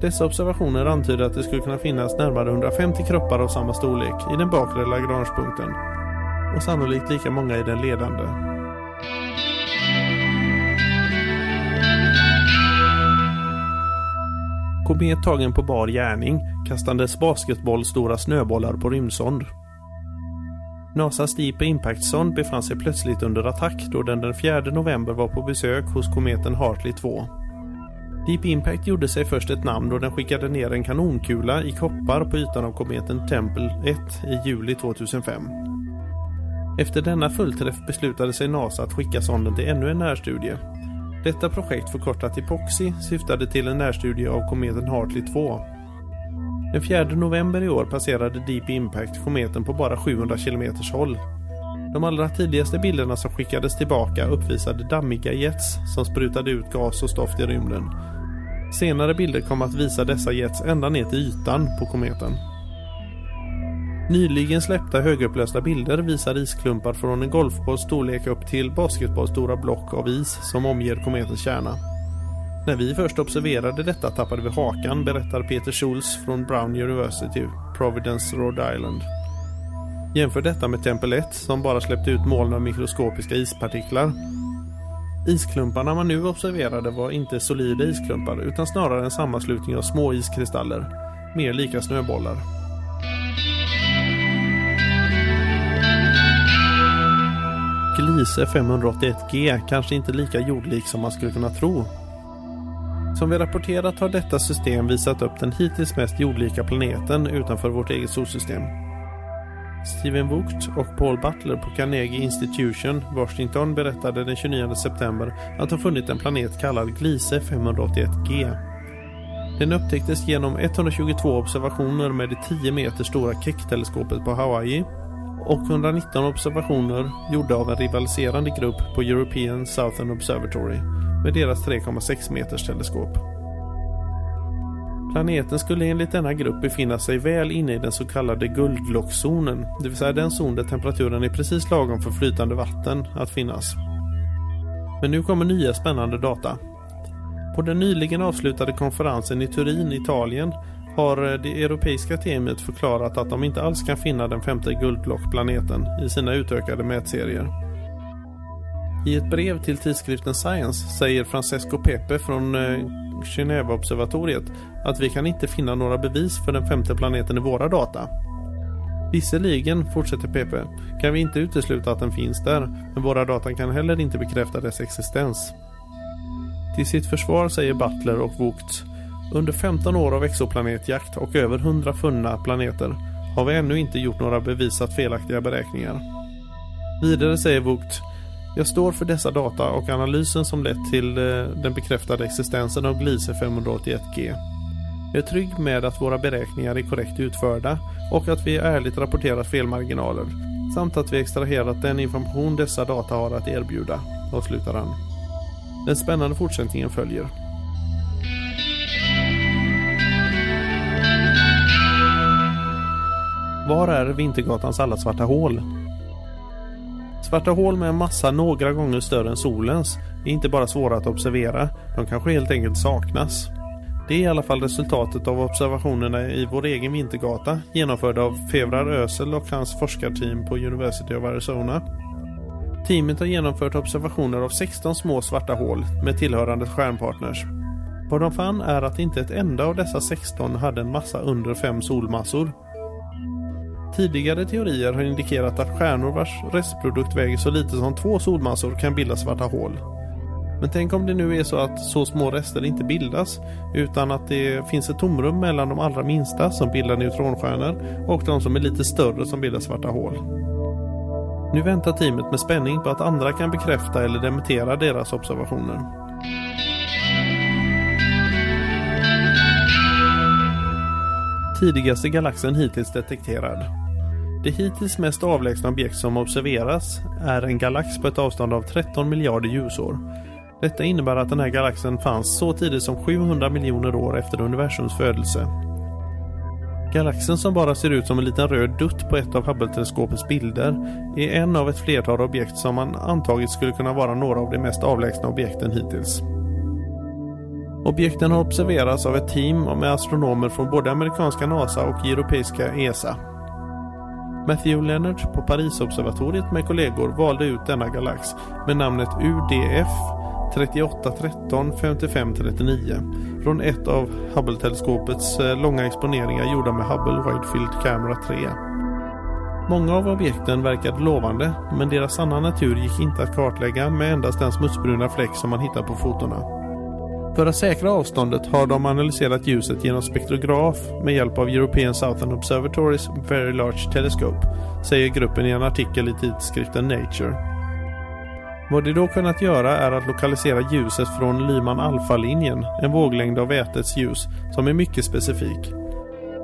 Dessa observationer antyder att det skulle kunna finnas närmare hundrafemtio kroppar av samma storlek i den bakre Lagrangepunkten och sannolikt lika många i den ledande. Komet tagen på bar gärning kastandes basketbollstora snöbollar på rymdsond. NASAs Deep Impact sond befann sig plötsligt under attack då den den fjärde november var på besök hos kometen Hartley två. Deep Impact gjorde sig först ett namn då den skickade ner en kanonkula i koppar på ytan av kometen Tempel ett i juli tjugohundrafem. Efter denna fullträff beslutade sig NASA att skicka sonden till ännu en närstudie. Detta projekt, förkortat till POXI, syftade till en närstudie av kometen Hartley två. Den fjärde november i år passerade Deep Impact kometen på bara sjuhundra kilometer håll. De allra tidigaste bilderna som skickades tillbaka uppvisade dammiga jets som sprutade ut gas och stoft i rymden. Senare bilder kom att visa dessa jets ända ner till ytan på kometen. Nyligen släppta högupplösta bilder visar isklumpar från en golfbolls storlek upp till basketbollstora block av is som omger kometens kärna. När vi först observerade detta tappade vi hakan, berättar Peter Schulz från Brown University, Providence, Rhode Island. Jämför detta med Tempel ett som bara släppte ut moln av mikroskopiska ispartiklar. Isklumparna man nu observerade var inte solida isklumpar utan snarare en sammanslutning av små iskristaller, mer lika snöbollar. Gliese fem åtta ett g kanske inte lika jordlik som man skulle kunna tro. Som vi rapporterat har detta system visat upp den hittills mest jordlika planeten utanför vårt eget solsystem. Steven Vogt och Paul Butler på Carnegie Institution, Washington, berättade den tjugonionde september att de funnit en planet kallad Gliese fem åtta ett g. Den upptäcktes genom etthundratjugotvå observationer med det tio meter stora Keck-teleskopet på Hawaii och etthundranitton observationer gjorda av en rivaliserande grupp på European Southern Observatory med deras tre komma sex meters teleskop. Planeten skulle enligt denna grupp befinna sig väl inne i den så kallade guldlockszonen, det vill säga den zon där temperaturen är precis lagom för flytande vatten att finnas. Men nu kommer nya spännande data. På den nyligen avslutade konferensen i Turin, Italien, har det europeiska teamet förklarat att de inte alls kan finna den femte guldlockplaneten i sina utökade mätserier. I ett brev till tidskriften Science säger Francesco Pepe från Geneva-observatoriet att vi kan inte finna några bevis för den femte planeten i våra data. Visserligen, fortsätter Pepe, kan vi inte utesluta att den finns där, men våra data kan heller inte bekräfta dess existens. Till sitt försvar säger Butler och Vogt: under femton år av exoplanetjakt och över hundra funna planeter har vi ännu inte gjort några bevisat felaktiga beräkningar. Vidare säger Vogt: jag står för dessa data och analysen som lett till den bekräftade existensen av Gliese fem åtta ett g. Jag är trygg med att våra beräkningar är korrekt utförda och att vi ärligt rapporterat felmarginaler samt att vi extraherat den information dessa data har att erbjuda, avslutar han. Den spännande fortsättningen följer. Var är Vintergatans alla svarta hål? Svarta hål med en massa några gånger större än solens är inte bara svåra att observera, de kanske helt enkelt saknas. Det är i alla fall resultatet av observationerna i vår egen Vintergata, genomförda av Fevrar Ösel och hans forskarteam på University of Arizona. Teamet har genomfört observationer av sexton små svarta hål med tillhörande stjärnpartners. Vad de fann är att inte ett enda av dessa sexton hade en massa under fem solmassor. Tidigare teorier har indikerat att stjärnor vars restprodukt väger så lite som två solmassor kan bilda svarta hål. Men tänk om det nu är så att så små rester inte bildas utan att det finns ett tomrum mellan de allra minsta som bildar neutronstjärnor och de som är lite större som bildar svarta hål. Nu väntar teamet med spänning på att andra kan bekräfta eller dementera deras observationer. Tidigaste galaxen hittills detekterad. Det hittills mest avlägsna objekt som observeras är en galax på ett avstånd av tretton miljarder ljusår. Detta innebär att den här galaxen fanns så tidigt som sjuhundra miljoner år efter universums födelse. Galaxen, som bara ser ut som en liten röd dutt på ett av Hubble-teleskopets bilder, är en av ett flertal objekt som man antagit skulle kunna vara några av de mest avlägsna objekten hittills. Objekten har observerats av ett team med astronomer från både amerikanska NASA och europeiska E S A. Matthew Leonard på Parisobservatoriet med kollegor valde ut denna galax med namnet U D F tre åtta ett tre fem fem tre nio från ett av Hubble-teleskopets långa exponeringar gjorda med Hubble Widefield Camera tre. Många av objekten verkade lovande, men deras sanna natur gick inte att kartlägga med endast den smutsbruna fläck som man hittar på fotorna. För att säkra avståndet har de analyserat ljuset genom spektrograf med hjälp av European Southern Observatories Very Large Telescope, säger gruppen i en artikel i tidskriften Nature. Vad de då kunnat göra är att lokalisera ljuset från Lyman-alfa-linjen, en våglängd av vätets ljus som är mycket specifik.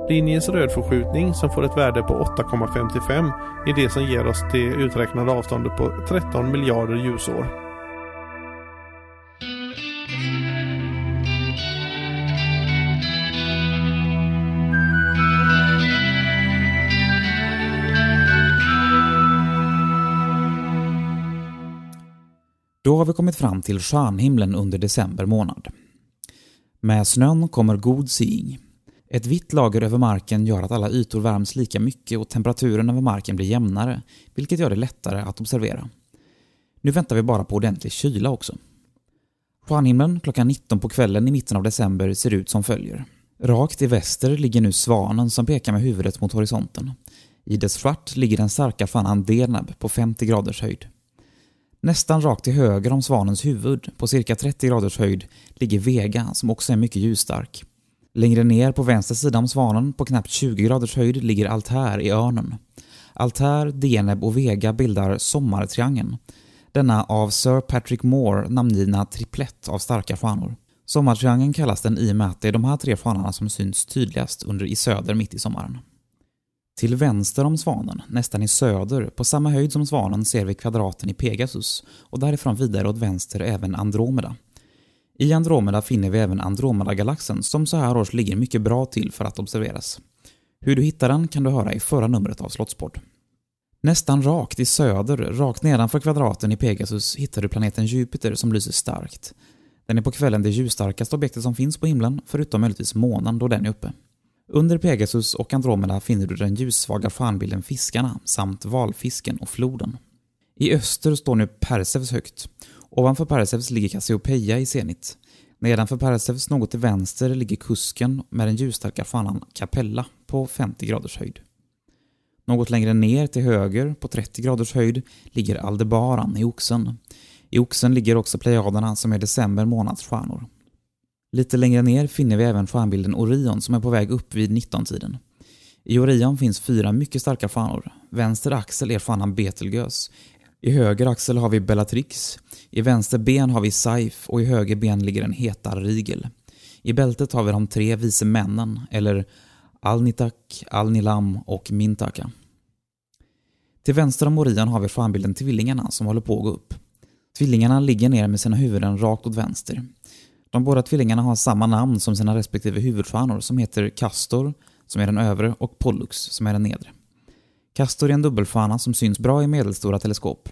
Linjens rödförskjutning, som får ett värde på åtta komma femtiofem, är det som ger oss det uträknade avståndet på tretton miljarder ljusår. Då har vi kommit fram till stjärnhimlen under december månad. Med snön kommer god seeing. Ett vitt lager över marken gör att alla ytor värms lika mycket och temperaturen över marken blir jämnare, vilket gör det lättare att observera. Nu väntar vi bara på ordentlig kyla också. Stjärnhimlen klockan nitton på kvällen i mitten av december ser ut som följer. Rakt i väster ligger nu svanen som pekar med huvudet mot horisonten. I dess svart ligger den starka fanan Deneb på femtio graders höjd. Nästan rakt till höger om svanens huvud, på cirka trettio graders höjd, ligger Vega som också är mycket ljusstark. Längre ner på vänster sida om svanen, på knappt tjugo graders höjd, ligger Altair i Örnen. Altair, Deneb och Vega bildar sommartriangeln. Denna av Sir Patrick Moore namngivna triplett av starka stjärnor. Sommartriangeln kallas den i och med att det är de här tre stjärnorna som syns tydligast under i söder mitt i sommaren. Till vänster om svanen, nästan i söder, på samma höjd som svanen ser vi kvadraten i Pegasus och därifrån vidare åt vänster även Andromeda. I Andromeda finner vi även Andromeda-galaxen som så här års ligger mycket bra till för att observeras. Hur du hittar den kan du höra i förra numret av Slottspodd. Nästan rakt i söder, rakt nedanför kvadraten i Pegasus, hittar du planeten Jupiter som lyser starkt. Den är på kvällen det ljusstarkaste objektet som finns på himlen, förutom möjligtvis månen då den är uppe. Under Pegasus och Andromeda finner du den ljussvaga stjärnbilden Fiskarna samt Valfisken och Floden. I öster står nu Perseus högt. Ovanför Perseus ligger Cassiopeia i zenit. Nedanför Perseus något till vänster ligger Kusken med den ljusstarka stjärnan Capella på femtio graders höjd. Något längre ner till höger på trettio graders höjd ligger Aldebaran i Oxen. I Oxen ligger också Plejaderna som är december månads stjärnor. Lite längre ner finner vi även stjärnbilden Orion som är på väg upp vid nittotiden. I Orion finns fyra mycket starka stjärnor. Vänster axel är stjärnan Betelgeuse. I höger axel har vi Bellatrix. I vänster ben har vi Saif och i höger ben ligger en hetar Rigel. I bältet har vi de tre vise männen, eller Alnitak, Alnilam och Mintaka. Till vänster om Orion har vi fanbilden tvillingarna som håller på att gå upp. Tvillingarna ligger ner med sina huvuden rakt åt vänster. De båda tvillingarna har samma namn som sina respektive huvudfanor som heter Castor, som är den övre, och Pollux, som är den nedre. Castor är en dubbelfana som syns bra i medelstora teleskop.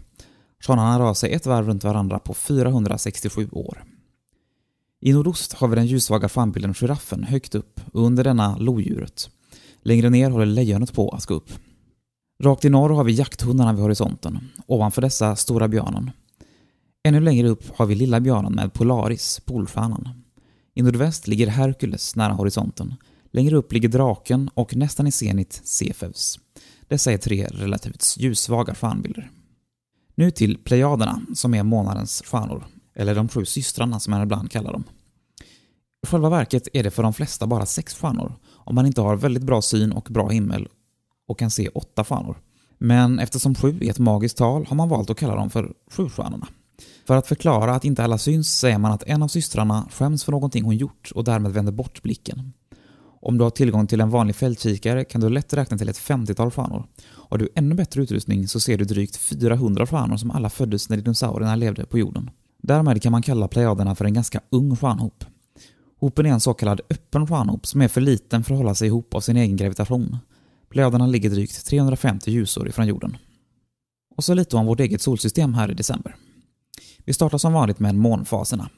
Fanarna rör sig ett varv runt varandra på fyrahundrasextiosju år. I nordost har vi den ljusvaga fanbilden giraffen högt upp, och under denna lodjuret. Längre ner håller lejonet på att gå upp. Rakt i norr har vi jakthundarna vid horisonten, ovanför dessa stora björnen. Ännu längre upp har vi lilla björnen med Polaris, polfanan. I nordväst ligger Hercules nära horisonten. Längre upp ligger draken och nästan i senit Cefeus. Dessa är tre relativt ljusvaga fanbilder. Nu till Plejaderna, som är månadens fanor, eller de sju systrarna som man ibland kallar dem. I själva verket är det för de flesta bara sex fanor, om man inte har väldigt bra syn och bra himmel och kan se åtta fanor. Men eftersom sju är ett magiskt tal har man valt att kalla dem för sjufanorna. För att förklara att inte alla syns säger man att en av systrarna skäms för någonting hon gjort och därmed vänder bort blicken. Om du har tillgång till en vanlig fältkikare kan du lätt räkna till ett femtiotal fanor. Har du ännu bättre utrustning så ser du drygt fyrahundra fanor som alla föddes när dinosaurierna levde på jorden. Därmed kan man kalla plejaderna för en ganska ung fanhop. Hopen är en så kallad öppen fanhop som är för liten för att hålla sig ihop av sin egen gravitation. Plejaderna ligger drygt trehundrafemtio ljusår ifrån jorden. Och så lite om vårt eget solsystem här i december. Vi startar som vanligt med månfaserna.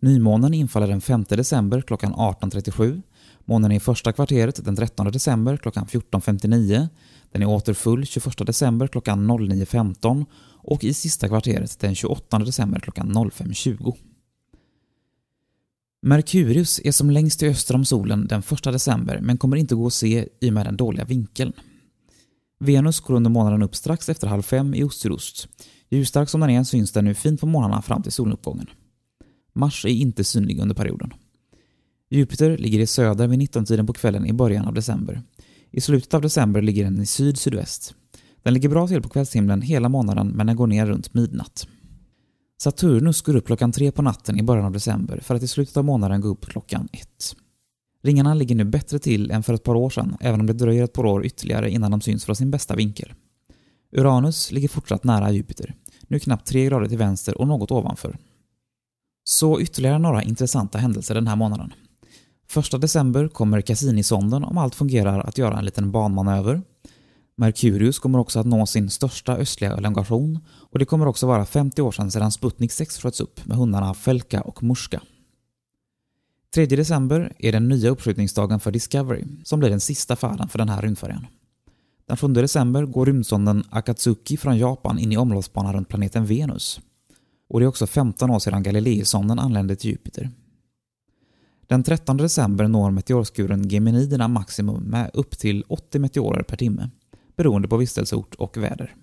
Nymånen infaller den femte december klockan arton trettiosju. Månen är i första kvarteret den trettonde december klockan fjorton femtionio. Den är återfull tjugoförsta december klockan noll nio femton och i sista kvarteret den tjugoåttonde december klockan noll fem tjugo. Merkurius är som längst till öster om solen den första december men kommer inte gå att se i och med den dåliga vinkeln. Venus går under månaden upp strax efter halv fem i ost-sydost. Ljusstark som den är syns den nu fint på månaderna fram till soluppgången. Mars är inte synlig under perioden. Jupiter ligger i söder vid nittiontiden på kvällen i början av december. I slutet av december ligger den i syd-sydväst. Den ligger bra till på kvällshimlen hela månaden men den går ner runt midnatt. Saturnus går upp klockan tre på natten i början av december för att i slutet av månaden gå upp klockan ett. Ringarna ligger nu bättre till än för ett par år sedan även om det dröjer ett par år ytterligare innan de syns från sin bästa vinkel. Uranus ligger fortsatt nära Jupiter, nu knappt tre grader till vänster och något ovanför. Så ytterligare några intressanta händelser den här månaden. Första december kommer Cassini-sonden, om allt fungerar, att göra en liten banmanöver. Merkurius kommer också att nå sin största östliga elongation och det kommer också vara femtio år sedan sedan Sputnik sex sköts upp med hundarna Felka och Mushka. tredje december är den nya uppskjutningsdagen för Discovery som blir den sista färden för den här rymdfärjan. Den sjunde december går rymdsonden Akatsuki från Japan in i omloppsbana runt planeten Venus. Och det är också femton år sedan Galilei-sonden anlände till Jupiter. Den trettonde december når meteorskuren Geminiderna maximum med upp till åttio meteorer per timme, beroende på vistelseort och väder.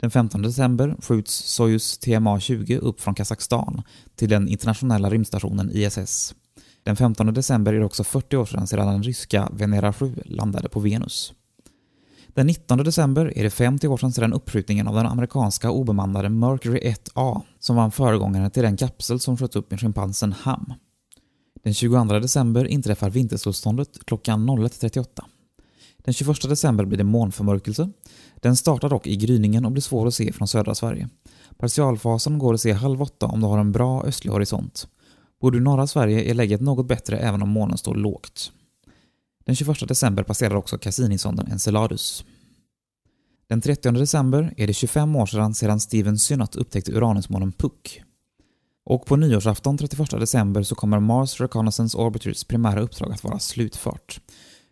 Den femtonde december skjuts Soyuz T M A tjugo upp från Kazakstan till den internationella rymdstationen I S S. Den femtonde december är det också fyrtio år sedan sedan den ryska Venera sju landade på Venus. Den nittonde december är det femtio år sedan sedan uppskjutningen av den amerikanska obemannade Mercury ett A som var en föregångare till den kapsel som sköt upp med schimpansen Ham. Den tjugoandra december inträffar vintersolståndet klockan noll ett trettioåtta. Den tjugoförsta december blir det månförmörkelse. Den startar dock i gryningen och blir svår att se från södra Sverige. Partialfasen går att se halv åtta om du har en bra östlig horisont. Bor du i norra Sverige är läget något bättre även om månen står lågt. Den tjugoförsta december passerar också Cassini-sonden Enceladus. Den trettionde december är det tjugofem år sedan sedan Steven Synnott upptäckte Uranusmånen Puck. Och på nyårsafton trettioförsta december så kommer Mars Reconnaissance Orbiters primära uppdrag att vara slutfört.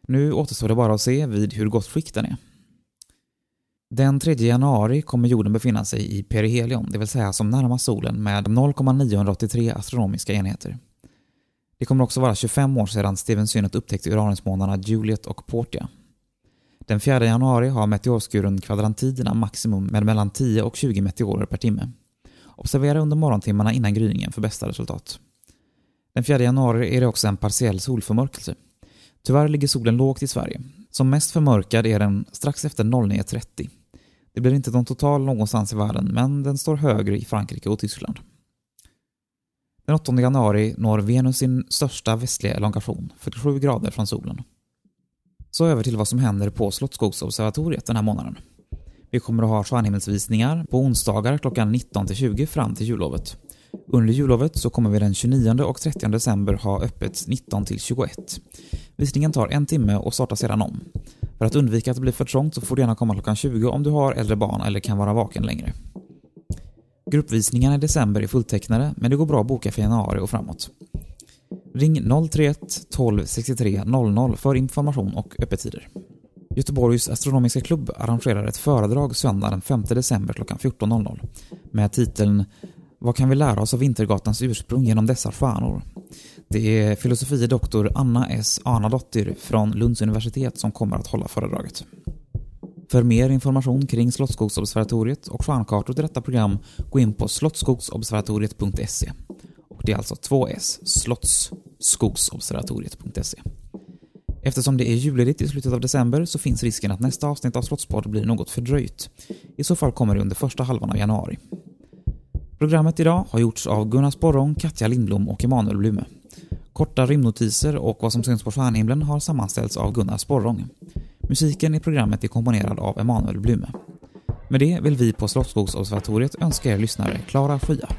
Nu återstår det bara att se vid hur gott skick den är. Den tredje januari kommer jorden befinna sig i perihelion, det vill säga som närmast solen med noll komma niohundraåttiotre astronomiska enheter. Det kommer också vara tjugofem år sedan Steven Synnott upptäckte Uranusmånarna Juliet och Portia. Den fjärde januari har meteorskuren Kvadrantiderna maximum med mellan tio och tjugo meteorer per timme. Observera under morgontimmarna innan gryningen för bästa resultat. Den fjärde januari är det också en partiell solförmörkelse. Tyvärr ligger solen lågt i Sverige. Som mest förmörkad är den strax efter noll nio trettio. Det blir inte någon total någonstans i världen men den står högre i Frankrike och Tyskland. Den åttonde januari når Venus sin största västliga elongation, fyrtiosju grader från solen. Så över till vad som händer på Slottskogsobservatoriet den här månaden. Vi kommer att ha stjärnhimmelsvisningar på onsdagar klockan nitton till tjugo fram till jullovet. Under jullovet så kommer vi den tjugonionde och trettionde december ha öppet nitton till tjugoett. Visningen tar en timme och startar sedan om. För att undvika att det blir för trångt så får du gärna komma klockan tjugo om du har äldre barn eller kan vara vaken längre. Gruppvisningarna i december är fulltecknade, men det går bra att boka för januari och framåt. Ring noll tre ett tolv sextiotre noll noll för information och öppettider. Göteborgs astronomiska klubb arrangerar ett föredrag söndag den femte december klockan fjorton med titeln "Vad kan vi lära oss av Vintergatans ursprung genom dessa stjärnor?" Det är filosofie doktor Anna S. Anadottir från Lunds universitet som kommer att hålla föredraget. För mer information kring Slottskogsobservatoriet och stjärnkartor till detta program, gå in på slottskogsobservatoriet punkt se. Och det är alltså två s, slottskogsobservatoriet punkt se. Eftersom det är julledigt i slutet av december så finns risken att nästa avsnitt av Slottspodd blir något fördröjt. I så fall kommer det under första halvan av januari. Programmet idag har gjorts av Gunnar Sparron, Katja Lindblom och Emanuel Blume. Korta rymdnotiser och vad som syns på stjärnhimlen har sammanställts av Gunnar Sparron. Musiken i programmet är komponerad av Emanuel Blume. Med det vill vi på Slottskogsobservatoriet önska er lyssnare klara skyar.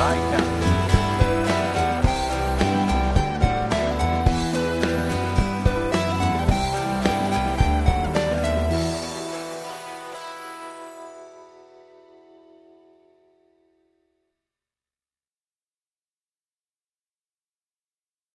I am.